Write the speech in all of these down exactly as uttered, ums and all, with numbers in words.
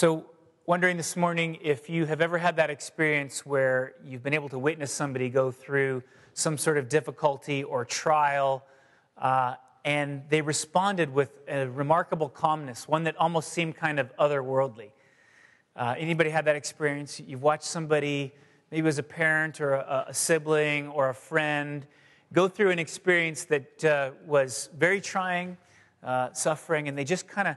So wondering this morning if you have ever had that experience where you've been able to witness somebody go through some sort of difficulty or trial, uh, and they responded with a remarkable calmness, one that almost seemed kind of otherworldly. Uh, anybody had that experience? You've watched somebody, maybe as a parent or a, a sibling or a friend, go through an experience that uh, was very trying, uh, suffering, and they just kind of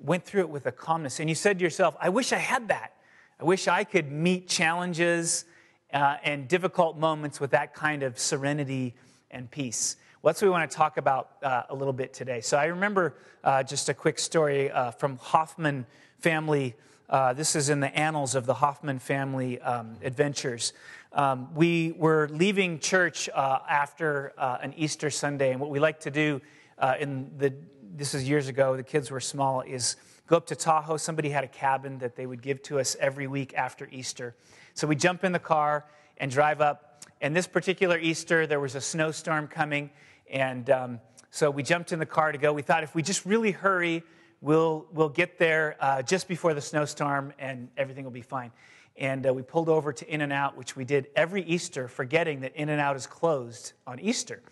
went through it with a calmness. And you said to yourself, I wish I had that. I wish I could meet challenges uh, and difficult moments with that kind of serenity and peace. Well, that's what we want to talk about uh, a little bit today. So I remember uh, just a quick story uh, from Hoffman family. Uh, this is in the annals of the Hoffman family um, adventures. Um, we were leaving church uh, after uh, an Easter Sunday, and what we like to do uh, in the this is years ago, the kids were small, is go up to Tahoe. Somebody had a cabin that they would give to us every week after Easter. So we jump in the car and drive up. And this particular Easter, there was a snowstorm coming. And um, so we jumped in the car to go. We thought if we just really hurry, we'll we'll get there uh, just before the snowstorm and everything will be fine. And uh, we pulled over to In-N-Out, which we did every Easter, forgetting that In-N-Out is closed on Easter.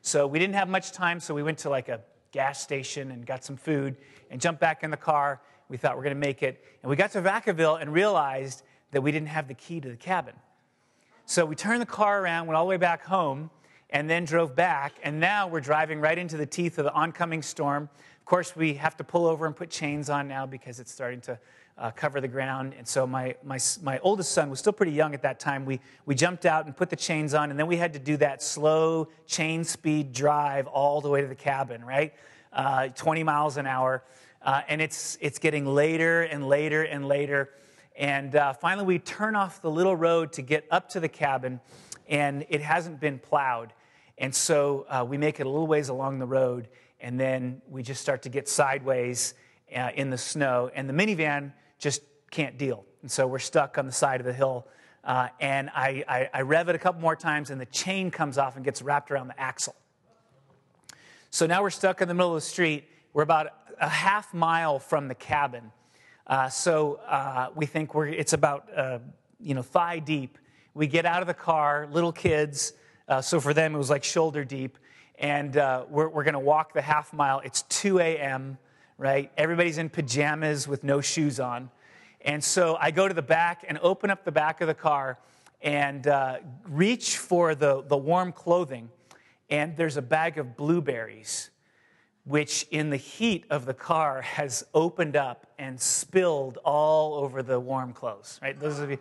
So we didn't have much time, so we went to like a gas station and got some food and jumped back in the car. We thought we're going to make it. And we got to Vacaville and realized that we didn't have the key to the cabin. So we turned the car around, went all the way back home, and then drove back. And now we're driving right into the teeth of the oncoming storm. Of course, we have to pull over and put chains on now because it's starting to uh, cover the ground. And so my, my my oldest son was still pretty young at that time. We, we jumped out and put the chains on, and then we had to do that slow chain speed drive all the way to the cabin, right? Uh, twenty miles an hour, uh, and it's it's getting later and later and later, and uh, finally we turn off the little road to get up to the cabin, and it hasn't been plowed, and so uh, we make it a little ways along the road, and then we just start to get sideways uh, in the snow, and the minivan just can't deal, and so we're stuck on the side of the hill, uh, and I, I, I rev it a couple more times, and the chain comes off and gets wrapped around the axle. So now we're stuck in the middle of the street. We're about a half mile from the cabin. Uh, so uh, we think we're it's about, uh, you know, thigh deep. We get out of the car, little kids. Uh, so for them, it was like shoulder deep. And uh, we're, we're going to walk the half mile. It's two a.m., right? Everybody's in pajamas with no shoes on. And so I go to the back and open up the back of the car and uh, reach for the, the warm clothing. And there's a bag of blueberries, which in the heat of the car has opened up and spilled all over the warm clothes, right? Those of you,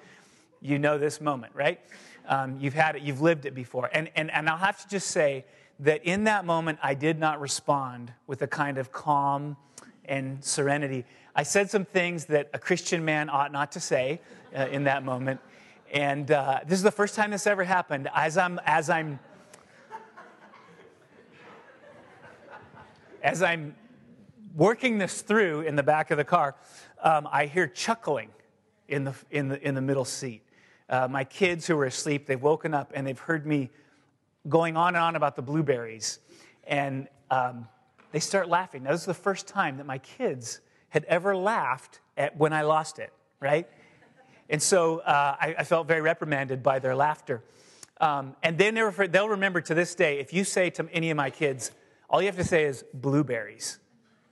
you know this moment, right? Um, you've had it, you've lived it before. And, and, and I'll have to just say that in that moment, I did not respond with a kind of calm and serenity. I said some things that a Christian man ought not to say uh, in that moment. And uh, this is the first time this ever happened. As I'm, as I'm, As I'm working this through in the back of the car, um, I hear chuckling in the in the in the middle seat. Uh, my kids who were asleep, they've woken up and they've heard me going on and on about the blueberries, and um, they start laughing. Now, this is the first time that my kids had ever laughed at when I lost it, right? And so uh, I, I felt very reprimanded by their laughter. Um, and they never they'll remember to this day. If you say to any of my kids, all you have to say is blueberries,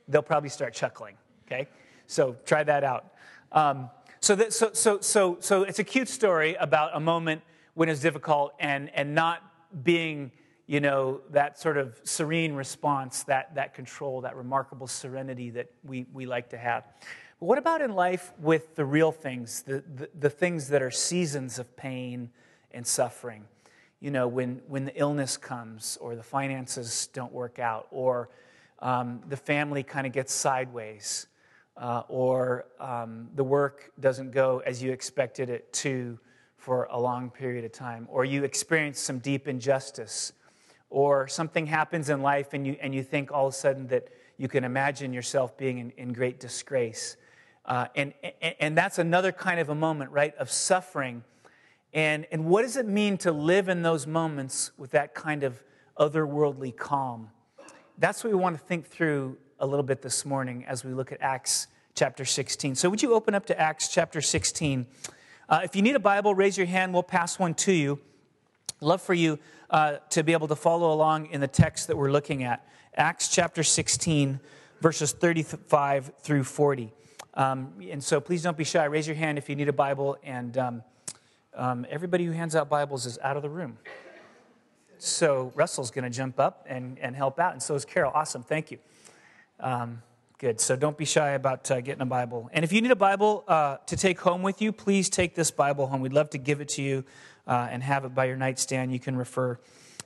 they'll probably start chuckling, okay? So try that out. Um, so, that, so, so, so, so it's a cute story about a moment when it's difficult and, and not being, you know, that sort of serene response, that, that control, that remarkable serenity that we, we like to have. But what about in life with the real things, the, the, the things that are seasons of pain and suffering? You know, when, when the illness comes or the finances don't work out or um, the family kind of gets sideways uh, or um, the work doesn't go as you expected it to for a long period of time, or you experience some deep injustice, or something happens in life and you, and you think all of a sudden that you can imagine yourself being in, in great disgrace. Uh, and, and, and that's another kind of a moment, right, of suffering. And, and what does it mean to live in those moments with that kind of otherworldly calm? That's what we want to think through a little bit this morning as we look at Acts chapter sixteen. So would you open up to Acts chapter sixteen? Uh, if you need a Bible, raise your hand. We'll pass one to you. Love for you uh, to be able to follow along in the text that we're looking at. Acts chapter sixteen, verses thirty-five through forty. Um, and so please don't be shy. Raise your hand if you need a Bible. And um, um, everybody who hands out Bibles is out of the room. So Russell's going to jump up and, and help out. And so is Carol. Awesome. Thank you. Um, good. So don't be shy about uh, getting a Bible. And if you need a Bible uh, to take home with you, please take this Bible home. We'd love to give it to you uh, and have it by your nightstand. You can refer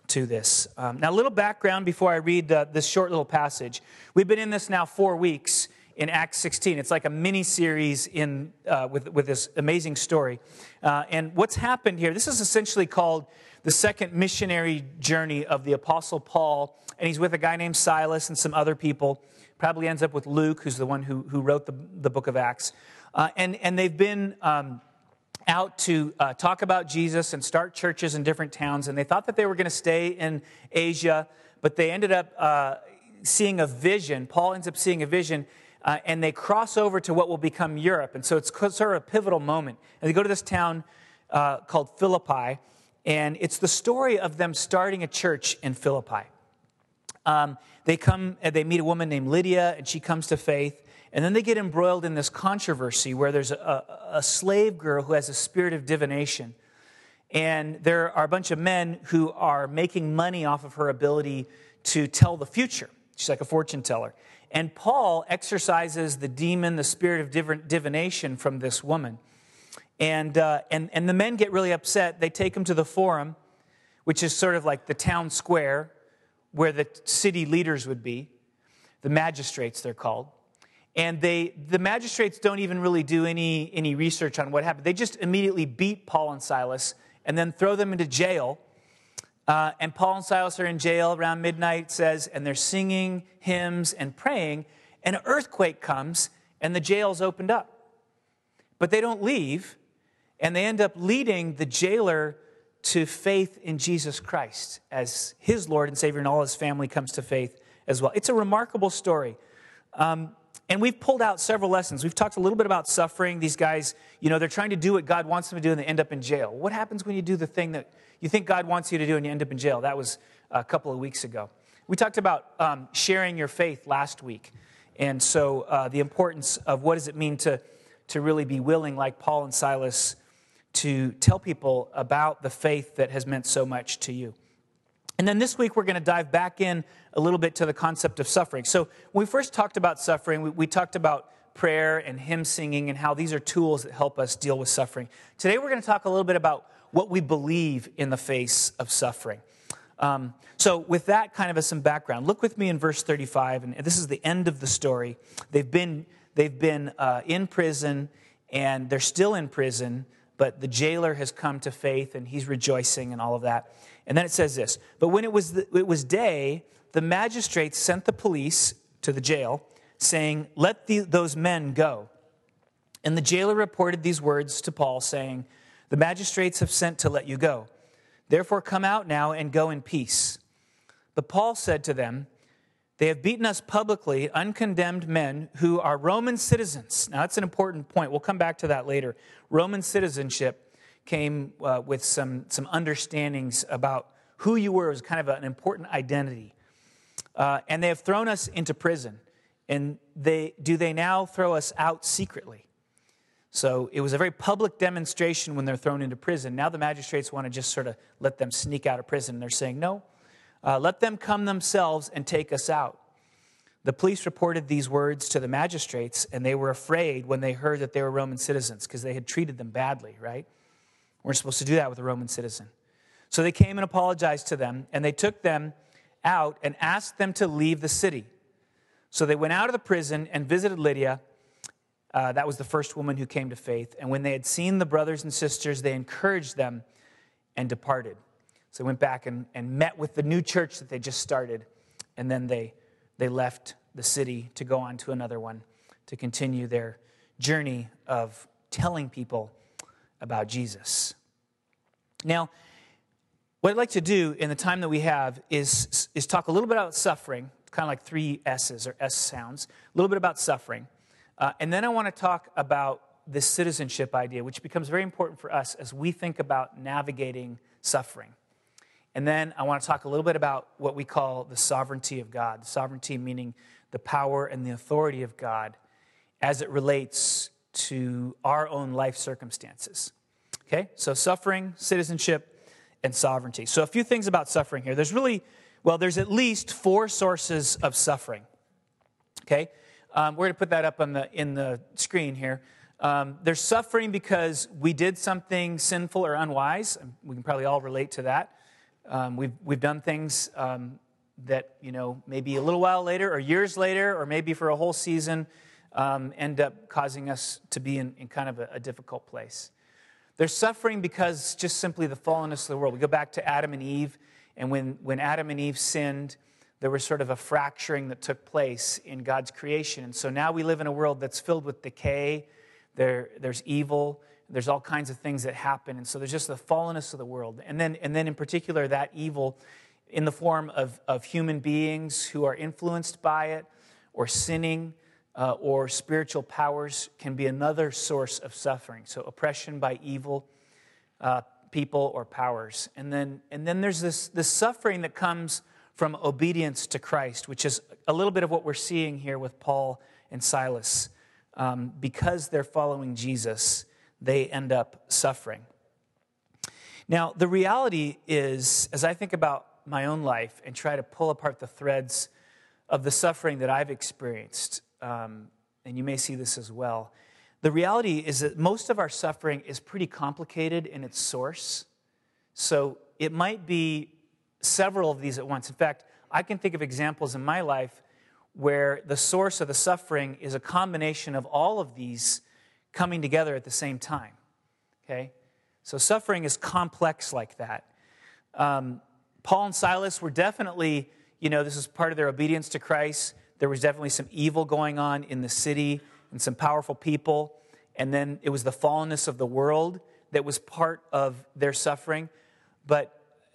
to this. Um, now, a little background before I read uh, this short little passage. We've been in this now four weeks in Acts sixteen. It's like a mini-series in, uh, with, with this amazing story. Uh, and what's happened here, this is essentially called the second missionary journey of the Apostle Paul. And he's with a guy named Silas and some other people. Probably ends up with Luke, who's the one who, who wrote the, the book of Acts. Uh, and, and they've been um, out to uh, talk about Jesus and start churches in different towns. And they thought that they were going to stay in Asia, but they ended up uh, seeing a vision. Paul ends up seeing a vision. Uh, and they cross over to what will become Europe. And so it's sort of a pivotal moment. And they go to this town uh, called Philippi, and it's the story of them starting a church in Philippi. Um, they come and they meet a woman named Lydia, and she comes to faith. And then they get embroiled in this controversy where there's a, a slave girl who has a spirit of divination. And there are a bunch of men who are making money off of her ability to tell the future. She's like a fortune teller. And Paul exorcises the demon, the spirit of divination from this woman. And, uh, and, and the men get really upset. They take him to the forum, which is sort of like the town square where the city leaders would be. The magistrates, they're called. And they, the magistrates don't even really do any, any research on what happened. They just immediately beat Paul and Silas and then throw them into jail. Uh, and Paul and Silas are in jail around midnight, it says, and they're singing hymns and praying, and an earthquake comes, and the jail's opened up. But they don't leave, and they end up leading the jailer to faith in Jesus Christ as his Lord and Savior, and all his family comes to faith as well. It's a remarkable story. Um, and we've pulled out several lessons. We've talked a little bit about suffering. These guys, you know, they're trying to do what God wants them to do, and they end up in jail. What happens when you do the thing that you think God wants you to do and you end up in jail? That was a couple of weeks ago. We talked about um, sharing your faith last week. And so uh, the importance of what does it mean to, to really be willing, like Paul and Silas, to tell people about the faith that has meant so much to you. And then this week, we're going to dive back in a little bit to the concept of suffering. So when we first talked about suffering, we, we talked about prayer and hymn singing and how these are tools that help us deal with suffering. Today, we're going to talk a little bit about what we believe in the face of suffering. Um, so with that kind of as some background, look with me in verse thirty-five, and this is the end of the story. They've been, they've been uh, in prison, and they're still in prison, but the jailer has come to faith, and he's rejoicing and all of that. And then it says this, but when it was, the, it was day, the magistrates sent the police to the jail, saying, let the, those men go. And the jailer reported these words to Paul, saying, the magistrates have sent to let you go. Therefore, come out now and go in peace. But Paul said to them, they have beaten us publicly, uncondemned men who are Roman citizens. Now, that's an important point. We'll come back to that later. Roman citizenship came uh, with some, some understandings about who you were. It was kind of an important identity. Uh, and they have thrown us into prison. And they do they now throw us out secretly? So it was a very public demonstration when they're thrown into prison. Now the magistrates want to just sort of let them sneak out of prison. They're saying, no, uh, let them come themselves and take us out. The police reported these words to the magistrates, and they were afraid when they heard that they were Roman citizens because they had treated them badly, right? We're supposed to do that with a Roman citizen. So they came and apologized to them, and they took them out and asked them to leave the city. So they went out of the prison and visited Lydia. Uh, that was the first woman who came to faith. And when they had seen the brothers and sisters, they encouraged them and departed. So they went back and, and met with the new church that they just started. And then they, they left the city to go on to another one to continue their journey of telling people about Jesus. Now, what I'd like to do in the time that we have is, is talk a little bit about suffering, kind of like three S's or S sounds, a little bit about suffering. Uh, and then I want to talk about this citizenship idea, which becomes very important for us as we think about navigating suffering. And then I want to talk a little bit about what we call the sovereignty of God. The sovereignty meaning the power and the authority of God as it relates to our own life circumstances. Okay, so suffering, citizenship, and sovereignty. So a few things about suffering here. There's really, well, there's at least four sources of suffering. Okay, um, we're going to put that up on the in the screen here. Um, there's suffering because we did something sinful or unwise. We can probably all relate to that. Um, we've we've done things um, that, you know, maybe a little while later or years later or maybe for a whole season um, end up causing us to be in, in kind of a, a difficult place. There's suffering because just simply the fallenness of the world. We go back to Adam and Eve, and when, when Adam and Eve sinned, there was sort of a fracturing that took place in God's creation. And so now we live in a world that's filled with decay. There, there's evil. There's all kinds of things that happen. And so there's just the fallenness of the world. And then, and then in particular, that evil in the form of, of human beings who are influenced by it or sinning uh, or spiritual powers can be another source of suffering. So oppression by evil uh, people or powers. And then, and then there's this, this suffering that comes from obedience to Christ, which is a little bit of what we're seeing here with Paul and Silas. Um, because they're following Jesus, they end up suffering. Now, the reality is, as I think about my own life and try to pull apart the threads of the suffering that I've experienced, um, and you may see this as well, the reality is that most of our suffering is pretty complicated in its source. So it might be several of these at once. In fact, I can think of examples in my life where the source of the suffering is a combination of all of these coming together at the same time, okay? So suffering is complex like that. Um, Paul and Silas were definitely, you know, this is part of their obedience to Christ. There was definitely some evil going on in the city and some powerful people. And then it was the fallenness of the world that was part of their suffering. But,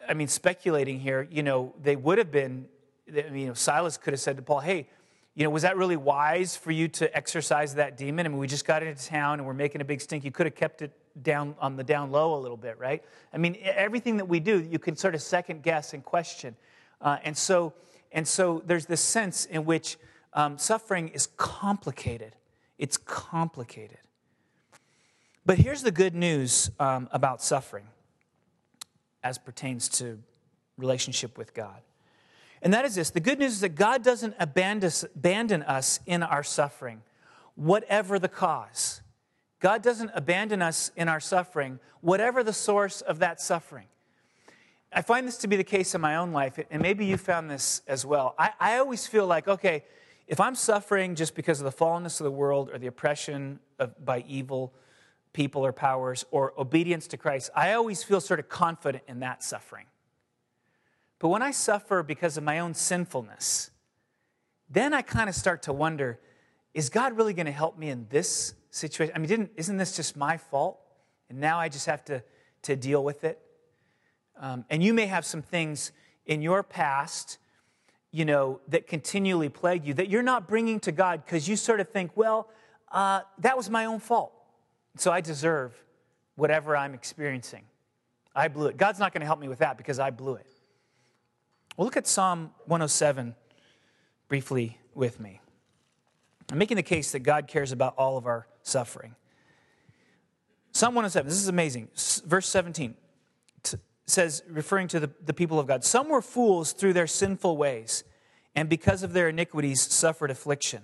I mean, speculating here, you know, they would have been, you know, Silas could have said to Paul, hey, you know, was that really wise for you to exorcise that demon? I mean, we just got into town and we're making a big stink. You could have kept it down on the down low a little bit, right? I mean, everything that we do, you can sort of second guess and question. Uh, and so and so there's this sense in which um, suffering is complicated. It's complicated. But here's the good news um, about suffering as pertains to relationship with God. And that is this. The good news is that God doesn't abandon us in our suffering, whatever the cause. God doesn't abandon us in our suffering, whatever the source of that suffering. I find this to be the case in my own life, and maybe you found this as well. I, I always feel like, okay, if I'm suffering just because of the fallenness of the world or the oppression of, by evil people or powers or obedience to Christ, I always feel sort of confident in that suffering. But when I suffer because of my own sinfulness, then I kind of start to wonder, is God really going to help me in this situation? I mean, didn't, isn't this just my fault? And now I just have to, to deal with it? Um, and you may have some things in your past, you know, that continually plague you, that you're not bringing to God because you sort of think, well, uh, that was my own fault. So I deserve whatever I'm experiencing. I blew it. God's not going to help me with that because I blew it. Well, look at Psalm one oh seven briefly with me. I'm making the case that God cares about all of our suffering. Psalm one oh seven, this is amazing. Verse seventeen says, referring to the, the people of God, some were fools through their sinful ways, and because of their iniquities suffered affliction.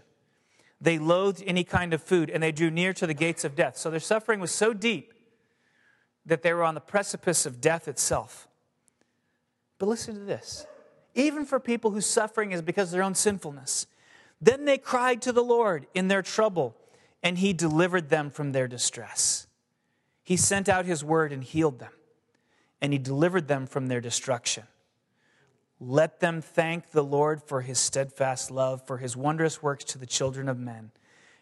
They loathed any kind of food, and they drew near to the gates of death. So their suffering was so deep that they were on the precipice of death itself. But listen to this. Even for people whose suffering is because of their own sinfulness. Then they cried to the Lord in their trouble, and he delivered them from their distress. He sent out his word and healed them, and he delivered them from their destruction. Let them thank the Lord for his steadfast love, for his wondrous works to the children of men,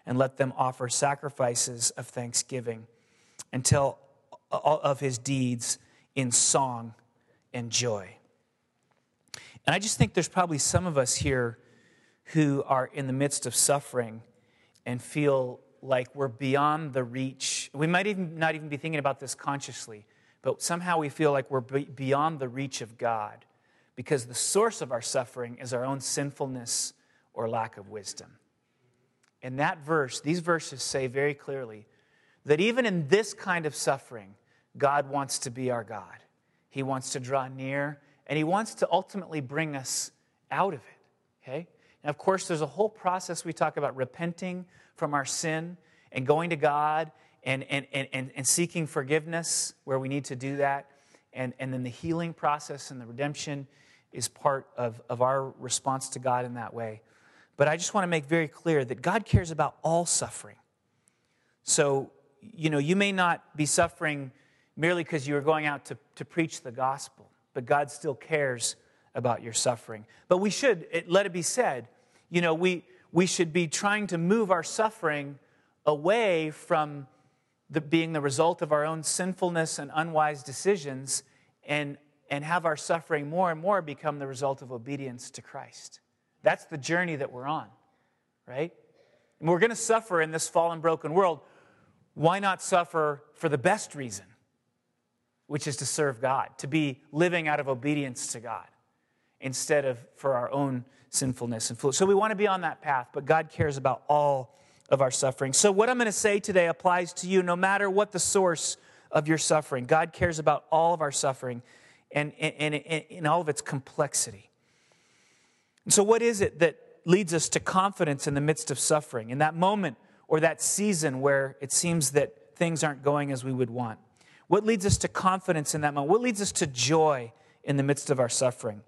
and let them offer sacrifices of thanksgiving and tell of his deeds in song and joy. And I just think there's probably some of us here who are in the midst of suffering, and feel like we're beyond the reach. We might even not even be thinking about this consciously, but somehow we feel like we're beyond the reach of God because the source of our suffering is our own sinfulness or lack of wisdom. And that verse, these verses say very clearly that even in this kind of suffering, God wants to be our God. He wants to draw near, and he wants to ultimately bring us out of it, okay? And of course, there's a whole process we talk about repenting from our sin and going to God and, and, and, and seeking forgiveness where we need to do that. And, and then the healing process and the redemption is part of, of our response to God in that way. But I just want to make very clear that God cares about all suffering. So, you know, you may not be suffering merely because you were going out to, to preach the gospel, but God still cares about your suffering. But we should, it, let it be said, you know, we, we should be trying to move our suffering away from the, being the result of our own sinfulness and unwise decisions and, and have our suffering more and more become the result of obedience to Christ. That's the journey that we're on, right? And we're going to suffer in this fallen, broken world. Why not suffer for the best reason, which is to serve God, to be living out of obedience to God instead of for our own sinfulness and foolishness. So we want to be on that path, but God cares about all of our suffering. So what I'm going to say today applies to you no matter what the source of your suffering. God cares about all of our suffering and in all of its complexity. So what is it that leads us to confidence in the midst of suffering, in that moment or that season where it seems that things aren't going as we would want? What leads us to confidence in that moment? What leads us to joy in the midst of our suffering?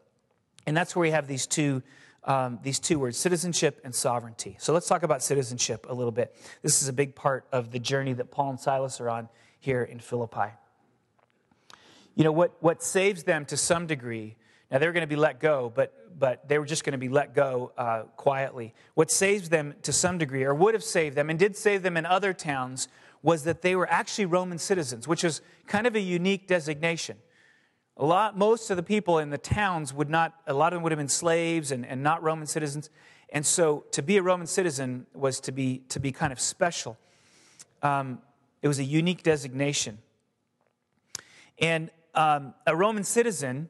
And that's where we have these two, um, these two words, citizenship and sovereignty. So let's talk about citizenship a little bit. This is a big part of the journey that Paul and Silas are on here in Philippi. You know, what, what saves them to some degree. Now, they were going to be let go, but but they were just going to be let go uh, quietly. What saves them to some degree, or would have saved them, and did save them in other towns, was that they were actually Roman citizens, which is kind of a unique designation. A lot, most of the people in the towns would not, a lot of them would have been slaves and, and not Roman citizens. And so to be a Roman citizen was to be, to be kind of special. Um, it was a unique designation. And um, a Roman citizen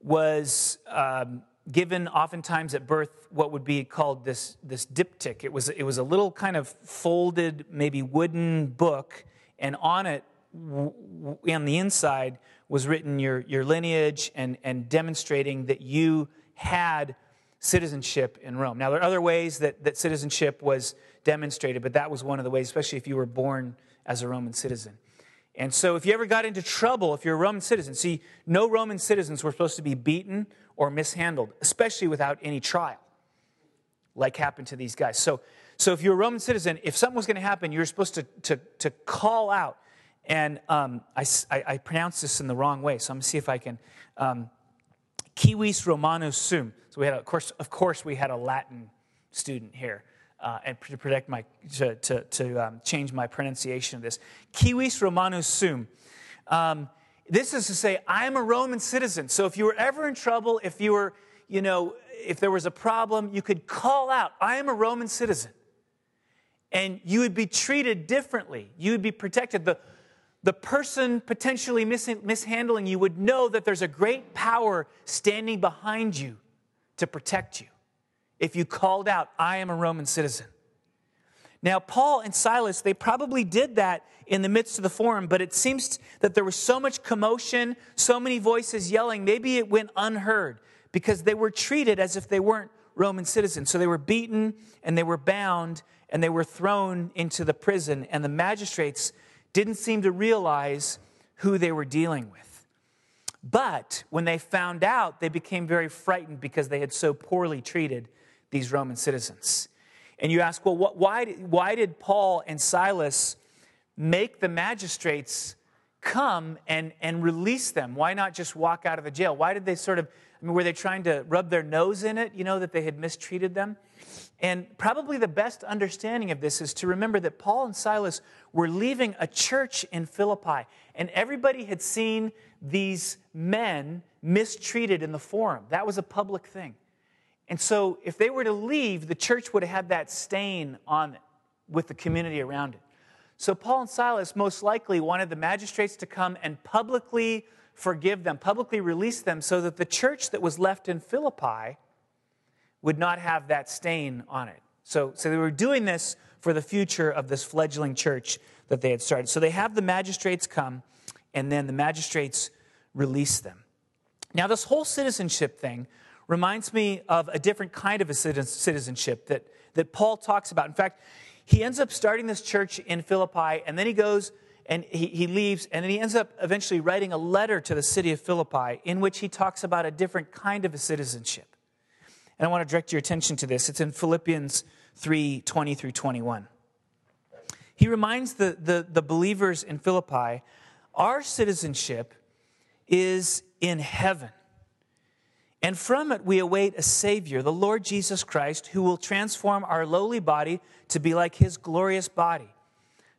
was um, given oftentimes at birth what would be called this, this diptych. It was, it was a little kind of folded, maybe wooden book, and on it, w- w- on the inside, was written your, your lineage and, and demonstrating that you had citizenship in Rome. Now, there are other ways that, that citizenship was demonstrated, but that was one of the ways, especially if you were born as a Roman citizen. And so if you ever got into trouble, if you're a Roman citizen, see, no Roman citizens were supposed to be beaten or mishandled, especially without any trial, like happened to these guys. So so if you're a Roman citizen, if something was going to happen, you were supposed to, to, to call out. And um, I, I, I pronounced this in the wrong way, so I'm going to see if I can. Um, Civis Romanus sum. So we had, a, of course, of course, we had a Latin student here. Uh, and to protect my to to, to um, change my pronunciation of this, Civis Romanus sum. Um, this is to say, I am a Roman citizen. So if you were ever in trouble, if you were, you know, if there was a problem, you could call out, I am a Roman citizen, and you would be treated differently. You would be protected. the The person potentially mis- mishandling you would know that there's a great power standing behind you to protect you. If you called out, I am a Roman citizen. Now, Paul and Silas, they probably did that in the midst of the forum, but it seems that there was so much commotion, so many voices yelling, maybe it went unheard because they were treated as if they weren't Roman citizens. So they were beaten and they were bound and they were thrown into the prison, and the magistrates didn't seem to realize who they were dealing with. But when they found out, they became very frightened because they had so poorly treated these Roman citizens. And you ask, well, what, why, why did Paul and Silas make the magistrates come and, and release them? Why not just walk out of the jail? Why did they sort of, I mean, were they trying to rub their nose in it, you know, that they had mistreated them? And probably the best understanding of this is to remember that Paul and Silas were leaving a church in Philippi, and everybody had seen these men mistreated in the forum. That was a public thing. And so if they were to leave, the church would have had that stain on it, with the community around it. So Paul and Silas most likely wanted the magistrates to come and publicly forgive them, publicly release them, so that the church that was left in Philippi would not have that stain on it. So, so they were doing this for the future of this fledgling church that they had started. So they have the magistrates come, and then the magistrates release them. Now, this whole citizenship thing reminds me of a different kind of a citizenship that, that Paul talks about. In fact, he ends up starting this church in Philippi, and then he goes and he, he leaves, and then he ends up eventually writing a letter to the city of Philippi in which he talks about a different kind of a citizenship. And I want to direct your attention to this. It's in Philippians three, twenty through twenty-one. He reminds the, the, the believers in Philippi, our citizenship is in heaven. And from it we await a Savior, the Lord Jesus Christ, who will transform our lowly body to be like his glorious body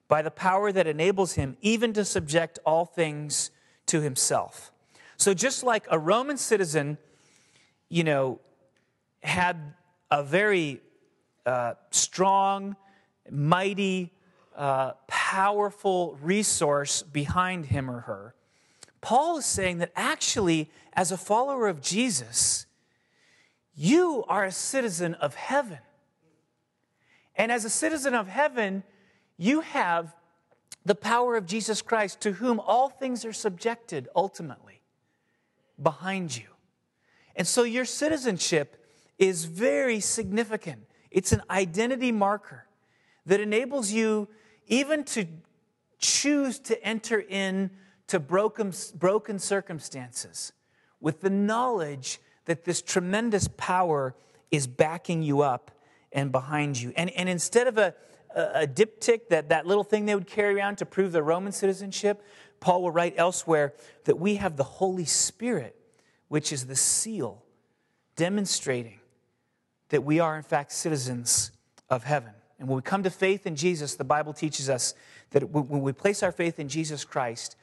by the power that enables him even to subject all things to himself. So just like a Roman citizen, you know, had a very uh, strong, mighty, uh, powerful resource behind him or her, Paul is saying that actually, as a follower of Jesus, you are a citizen of heaven. And as a citizen of heaven, you have the power of Jesus Christ, to whom all things are subjected ultimately behind you. And so your citizenship is very significant. It's an identity marker that enables you even to choose to enter in to broken, broken circumstances with the knowledge that this tremendous power is backing you up and behind you. And, and instead of a, a diptych, that, that little thing they would carry around to prove their Roman citizenship, Paul will write elsewhere that we have the Holy Spirit, which is the seal demonstrating that we are in fact citizens of heaven. And when we come to faith in Jesus, the Bible teaches us that when we place our faith in Jesus Christ,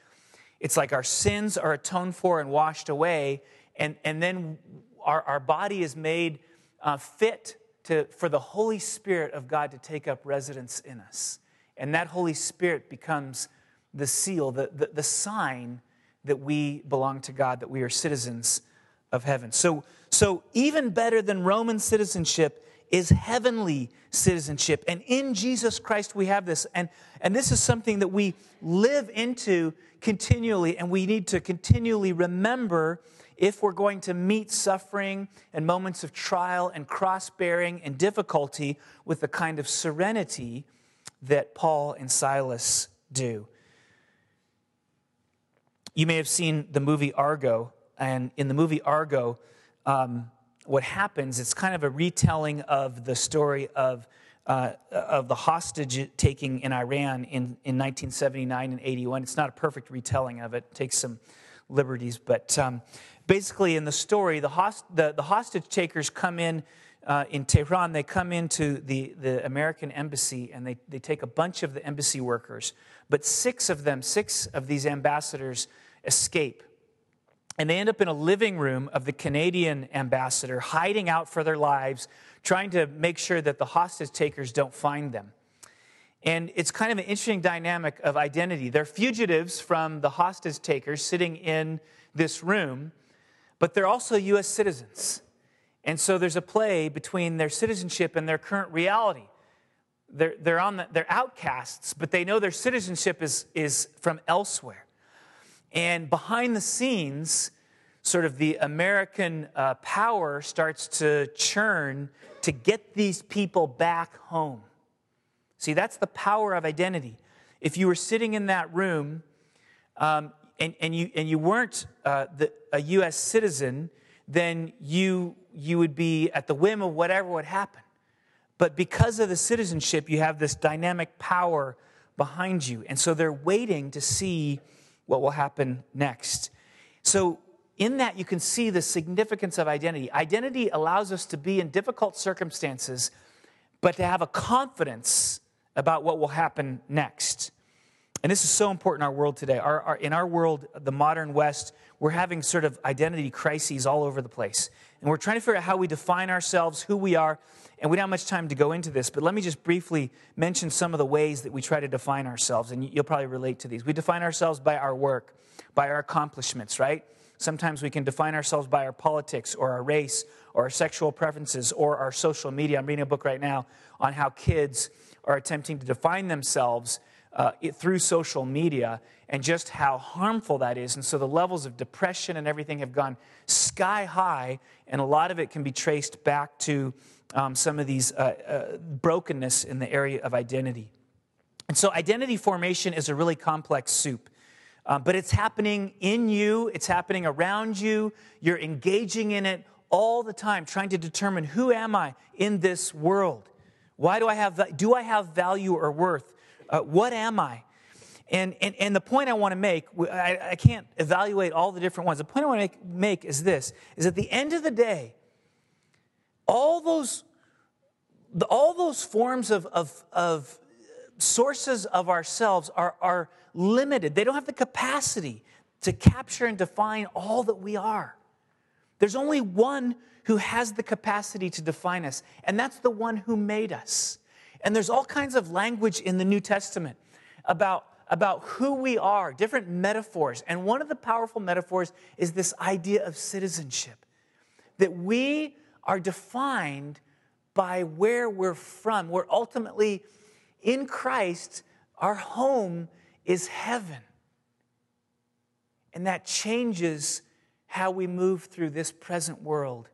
it's like our sins are atoned for and washed away, and, and then our, our body is made uh, fit to, for the Holy Spirit of God to take up residence in us. And that Holy Spirit becomes the seal, the, the, the sign that we belong to God, that we are citizens of heaven. So, so even better than Roman citizenship is heavenly citizenship. And in Jesus Christ we have this. And, and this is something that we live into continually, and we need to continually remember if we're going to meet suffering and moments of trial and cross-bearing and difficulty with the kind of serenity that Paul and Silas do. You may have seen the movie Argo, and in the movie Argo, um, what happens, it's kind of a retelling of the story of uh, of the hostage taking in Iran in, in nineteen seventy-nine and eighty-one. It's not a perfect retelling of it. It takes some liberties. But um, basically in the story, the, host, the, the hostage takers come in uh, in Tehran. They come into the, the American embassy, and they, they take a bunch of the embassy workers. But six of them, six of these ambassadors escape. And they end up in a living room of the Canadian ambassador, hiding out for their lives, trying to make sure that the hostage takers don't find them. And it's kind of an interesting dynamic of identity. They're fugitives from the hostage takers sitting in this room, but they're also U S citizens. And so there's a play between their citizenship and their current reality. They're, they're, on the, they're outcasts, but they know their citizenship is, is from elsewhere. And behind the scenes, sort of the American uh, power starts to churn to get these people back home. See, that's the power of identity. If you were sitting in that room um, and, and, you, and you weren't uh, the, a U S citizen, then you, you would be at the whim of whatever would happen. But because of the citizenship, you have this dynamic power behind you. And so they're waiting to see what will happen next. So in that, you can see the significance of identity. Identity allows us to be in difficult circumstances, but to have a confidence about what will happen next. And this is so important in our world today. Our, our, in our world, the modern West, we're having sort of identity crises all over the place. And we're trying to figure out how we define ourselves, who we are, and we don't have much time to go into this. But let me just briefly mention some of the ways that we try to define ourselves, and you'll probably relate to these. We define ourselves by our work, by our accomplishments, right? Sometimes we can define ourselves by our politics or our race or our sexual preferences or our social media. I'm reading a book right now on how kids are attempting to define themselves Uh, it, through social media, and just how harmful that is. And so the levels of depression and everything have gone sky high, and a lot of it can be traced back to um, some of these uh, uh, brokenness in the area of identity. And so identity formation is a really complex soup, uh, but it's happening in you, it's happening around you, you're engaging in it all the time, trying to determine who am I in this world? Why do I have, do I have value or worth? Uh, what am I? And, and and the point I want to make, I, I can't evaluate all the different ones. The point I want to make, make is this, is at the end of the day, all those, the, all those forms of, of, of sources of ourselves are, are limited. They don't have the capacity to capture and define all that we are. There's only one who has the capacity to define us, and that's the one who made us. And there's all kinds of language in the New Testament about, about who we are, different metaphors. And one of the powerful metaphors is this idea of citizenship, that we are defined by where we're from. We're ultimately, in Christ, our home is heaven. And that changes how we move through this present world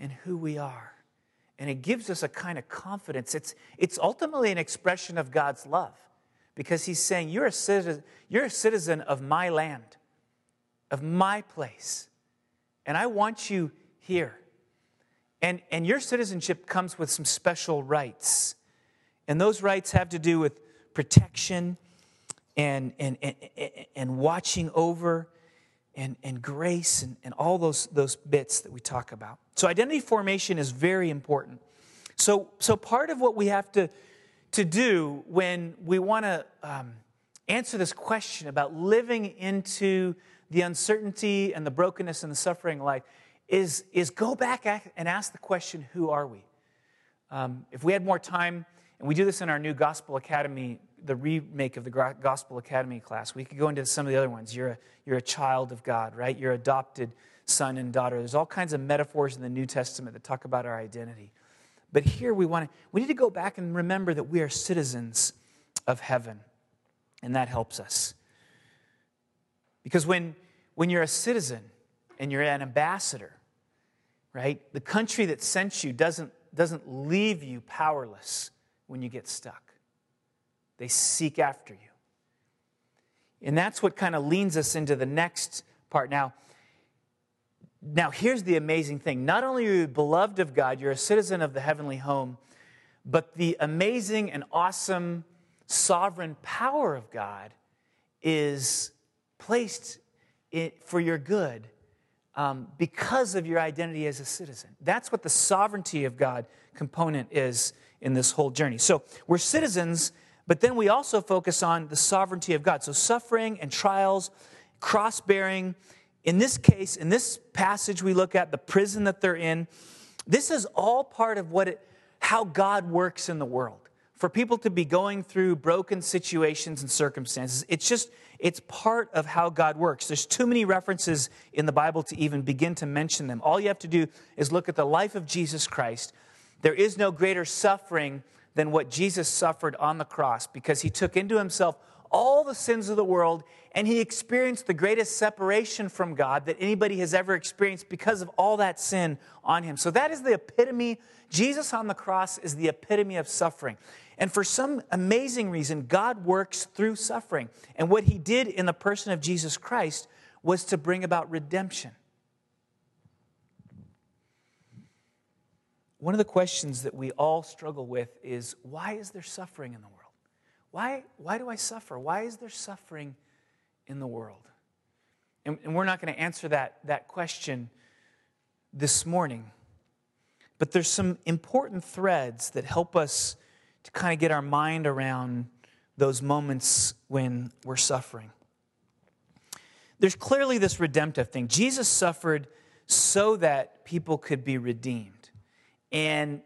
and who we are. And it gives us a kind of confidence. It's, it's ultimately an expression of God's love, because he's saying, you're a citizen, you're a citizen of my land, of my place, and I want you here. And, and your citizenship comes with some special rights. And those rights have to do with protection and, and, and, and watching over and, and grace and, and all those, those bits that we talk about. So identity formation is very important. So, so part of what we have to, to do when we want to um, answer this question about living into the uncertainty and the brokenness and the suffering life is, is go back and ask the question, who are we? Um, if we had more time, and we do this in our new Gospel Academy, the remake of the Gospel Academy class, we could go into some of the other ones. You're a, you're a child of God, right? You're adopted son and daughter. There's all kinds of metaphors in the New Testament that talk about our identity. But here we want to, we need to go back and remember that we are citizens of heaven. And that helps us. Because when, when you're a citizen and you're an ambassador, right, the country that sent you doesn't, doesn't leave you powerless when you get stuck. They seek after you. And that's what kind of leans us into the next part. Now, Now, here's the amazing thing. Not only are you beloved of God, you're a citizen of the heavenly home, but the amazing and awesome sovereign power of God is placed in, for your good um, because of your identity as a citizen. That's what the sovereignty of God component is in this whole journey. So we're citizens, but then we also focus on the sovereignty of God. So suffering and trials, cross-bearing. In this case, in this passage we look at, the prison that they're in, this is all part of what it, how God works in the world. For people to be going through broken situations and circumstances, it's just, it's part of how God works. There's too many references in the Bible to even begin to mention them. All you have to do is look at the life of Jesus Christ. There is no greater suffering than what Jesus suffered on the cross, because he took into himself all the sins of the world, and he experienced the greatest separation from God that anybody has ever experienced because of all that sin on him. So that is the epitome. Jesus on the cross is the epitome of suffering. And for some amazing reason, God works through suffering. And what he did in the person of Jesus Christ was to bring about redemption. One of the questions that we all struggle with is, why is there suffering in the world? Why, why do I suffer? Why is there suffering in the world? And, and we're not going to answer that, that question this morning. But there's some important threads that help us to kind of get our mind around those moments when we're suffering. There's clearly this redemptive thing. Jesus suffered so that people could be redeemed. And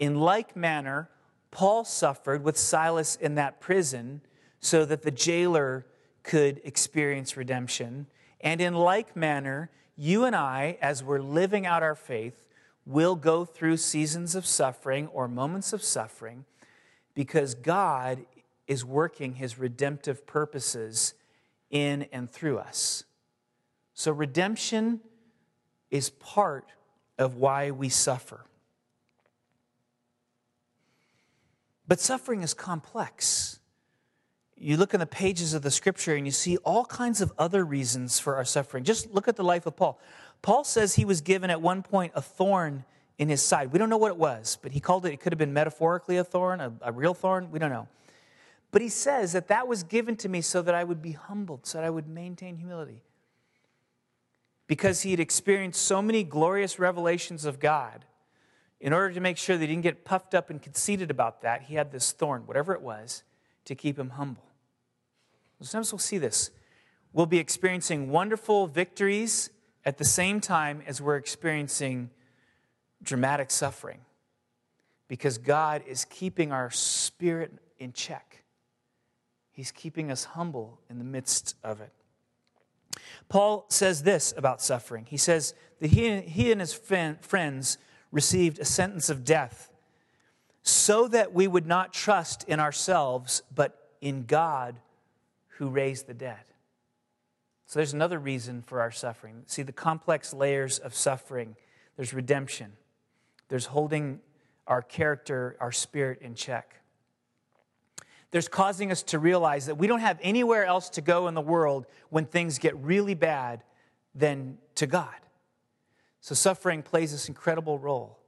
in like manner, Paul suffered with Silas in that prison so that the jailer could experience redemption. And in like manner, you and I, as we're living out our faith, will go through seasons of suffering or moments of suffering because God is working his redemptive purposes in and through us. So redemption is part of why we suffer. But suffering is complex. You look in the pages of the Scripture and you see all kinds of other reasons for our suffering. Just look at the life of Paul. Paul says he was given at one point a thorn in his side. We don't know what it was, but he called it, it could have been metaphorically a thorn, a, a real thorn, we don't know. But he says that that was given to me so that I would be humbled, so that I would maintain humility. Because he had experienced so many glorious revelations of God, in order to make sure that he didn't get puffed up and conceited about that, he had this thorn, whatever it was, to keep him humble. Sometimes we'll see this. We'll be experiencing wonderful victories at the same time as we're experiencing dramatic suffering because God is keeping our spirit in check. He's keeping us humble in the midst of it. Paul says this about suffering. He says that he, he and his friends received a sentence of death so that we would not trust in ourselves, but in God who raised the dead. So there's another reason for our suffering. See the complex layers of suffering. There's redemption. There's holding our character, our spirit in check. There's causing us to realize that we don't have anywhere else to go in the world when things get really bad than to God. So suffering plays this incredible role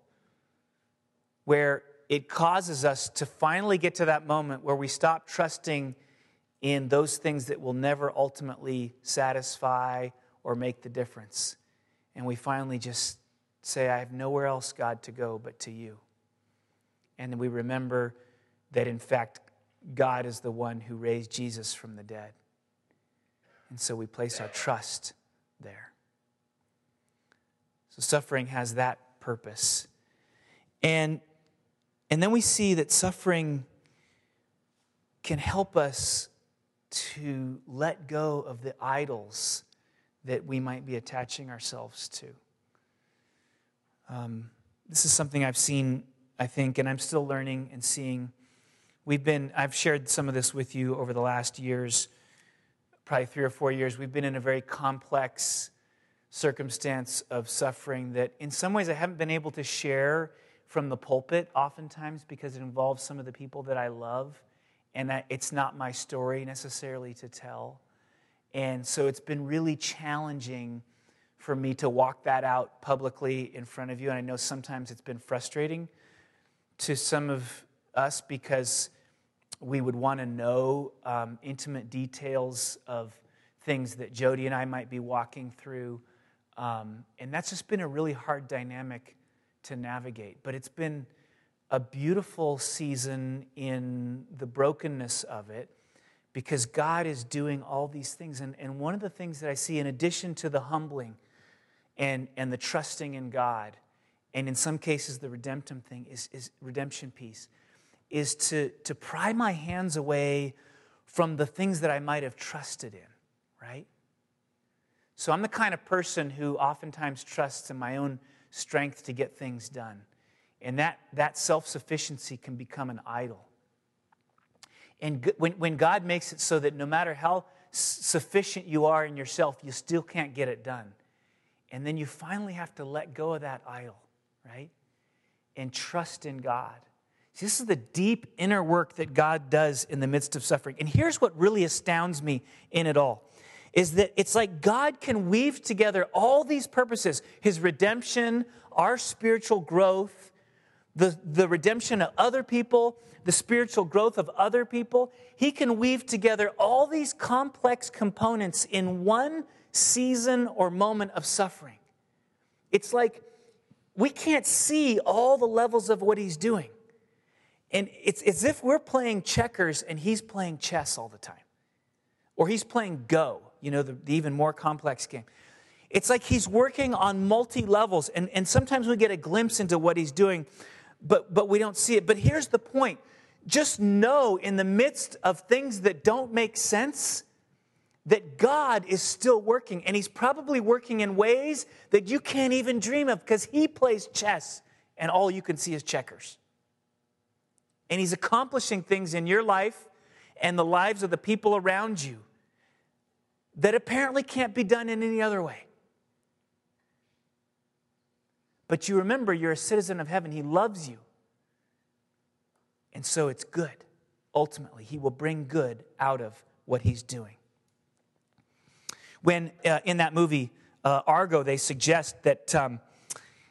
where it causes us to finally get to that moment where we stop trusting in those things that will never ultimately satisfy or make the difference. And we finally just say, I have nowhere else, God, to go but to you. And then we remember that, in fact, God is the one who raised Jesus from the dead. And so we place our trust there. So suffering has that purpose. And, and then we see that suffering can help us to let go of the idols that we might be attaching ourselves to. Um, this is something I've seen, I think, and I'm still learning and seeing. We've been, I've shared some of this with you over the last years, probably three or four years. We've been in a very complex circumstance of suffering that in some ways I haven't been able to share from the pulpit oftentimes because it involves some of the people that I love and that it's not my story necessarily to tell. And so it's been really challenging for me to walk that out publicly in front of you. And I know sometimes it's been frustrating to some of us because we would want to know um, intimate details of things that Jody and I might be walking through. Um, and that's just been a really hard dynamic to navigate. But it's been a beautiful season in the brokenness of it because God is doing all these things. And, and one of the things that I see, in addition to the humbling and, and the trusting in God, and in some cases the redemptive thing is, is redemption piece, is to, to pry my hands away from the things that I might have trusted in, right? So I'm the kind of person who oftentimes trusts in my own strength to get things done. And that, that self-sufficiency can become an idol. And when, when God makes it so that no matter how sufficient you are in yourself, you still can't get it done. And then you finally have to let go of that idol, right? And trust in God. See, this is the deep inner work that God does in the midst of suffering. And here's what really astounds me in it all. Is that it's like God can weave together all these purposes, his redemption, our spiritual growth, the, the redemption of other people, the spiritual growth of other people. He can weave together all these complex components in one season or moment of suffering. It's like we can't see all the levels of what he's doing. And it's as if we're playing checkers and he's playing chess all the time. Or he's playing Go, you know, the, the even more complex game. It's like he's working on multi-levels, and, and sometimes we get a glimpse into what he's doing, but, but we don't see it. But here's the point. Just know in the midst of things that don't make sense that God is still working, and he's probably working in ways that you can't even dream of because he plays chess, and all you can see is checkers. And he's accomplishing things in your life and the lives of the people around you that apparently can't be done in any other way. But you remember, you're a citizen of heaven. He loves you. And so it's good. Ultimately, he will bring good out of what he's doing. When uh, in that movie, uh, Argo, they suggest that um,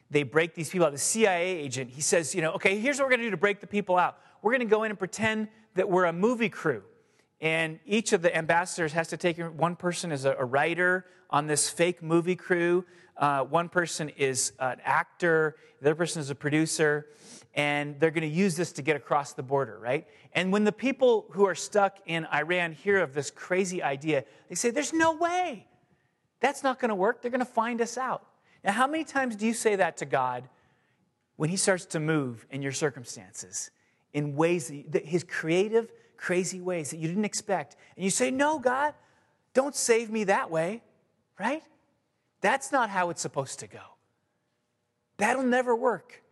they break these people out. The C I A agent, he says, you know, okay, here's what we're going to do to break the people out. We're going to go in and pretend that we're a movie crew. And each of the ambassadors has to take, one person is a writer on this fake movie crew. Uh, one person is an actor. The other person is a producer. And they're going to use this to get across the border, right? And when the people who are stuck in Iran hear of this crazy idea, they say, there's no way. That's not going to work. They're going to find us out. Now, how many times do you say that to God when he starts to move in your circumstances in ways that his creative, crazy ways that you didn't expect. And you say, no, God, don't save me that way, right? That's not how it's supposed to go. That'll never work.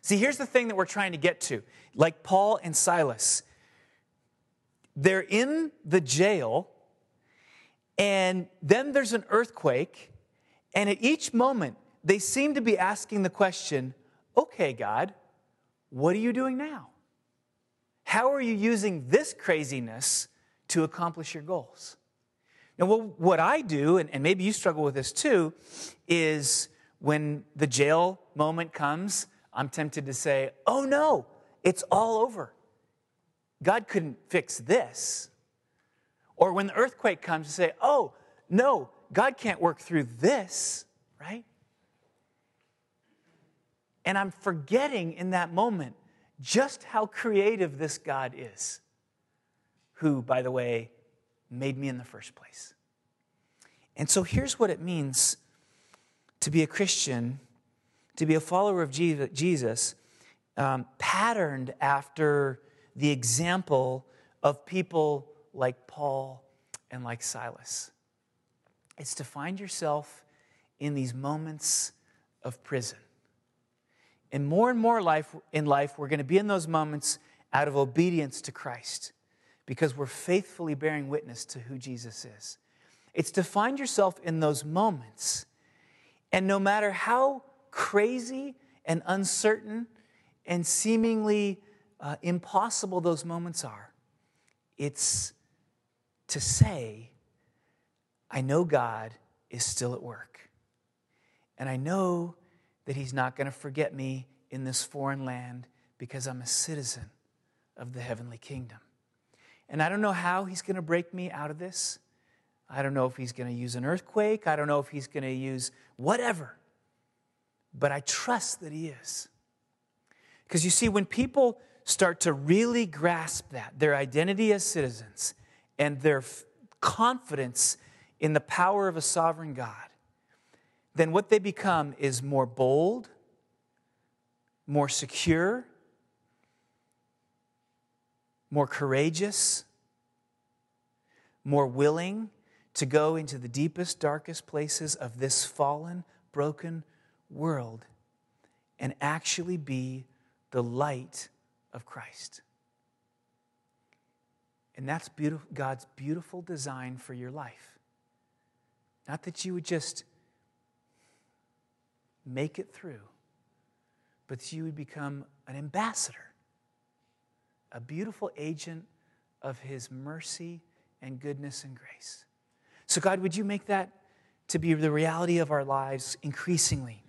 See, here's the thing that we're trying to get to. Like Paul and Silas, they're in the jail, and then there's an earthquake, and at each moment, they seem to be asking the question, okay, God, what are you doing now? How are you using this craziness to accomplish your goals? Now, what I do, and maybe you struggle with this too, is when the jail moment comes, I'm tempted to say, oh no, it's all over. God couldn't fix this. Or when the earthquake comes, say, oh no, God can't work through this, right? And I'm forgetting in that moment just how creative this God is, who, by the way, made me in the first place. And so here's what it means to be a Christian, to be a follower of Jesus, um, patterned after the example of people like Paul and like Silas. It's to find yourself in these moments of prison. And more and more life in life, we're going to be in those moments out of obedience to Christ because we're faithfully bearing witness to who Jesus is. It's to find yourself in those moments, and no matter how crazy and uncertain and seemingly uh, impossible those moments are, it's to say, I know God is still at work, and I know that he's not going to forget me in this foreign land because I'm a citizen of the heavenly kingdom. And I don't know how he's going to break me out of this. I don't know if he's going to use an earthquake. I don't know if he's going to use whatever. But I trust that he is. Because you see, when people start to really grasp that, their identity as citizens and their confidence in the power of a sovereign God, then what they become is more bold, more secure, more courageous, more willing to go into the deepest, darkest places of this fallen, broken world and actually be the light of Christ. And that's beautiful, God's beautiful design for your life. Not that you would just make it through, but you would become an ambassador, a beautiful agent of his mercy and goodness and grace. So God, would you make that to be the reality of our lives increasingly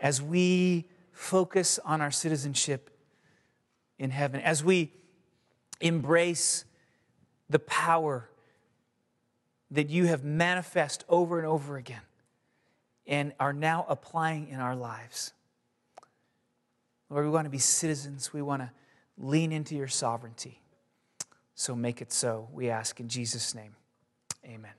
as we focus on our citizenship in heaven, as we embrace the power that you have manifest over and over again and are now applying in our lives. Lord, we want to be citizens. We want to lean into your sovereignty. So make it so, we ask in Jesus' name. Amen.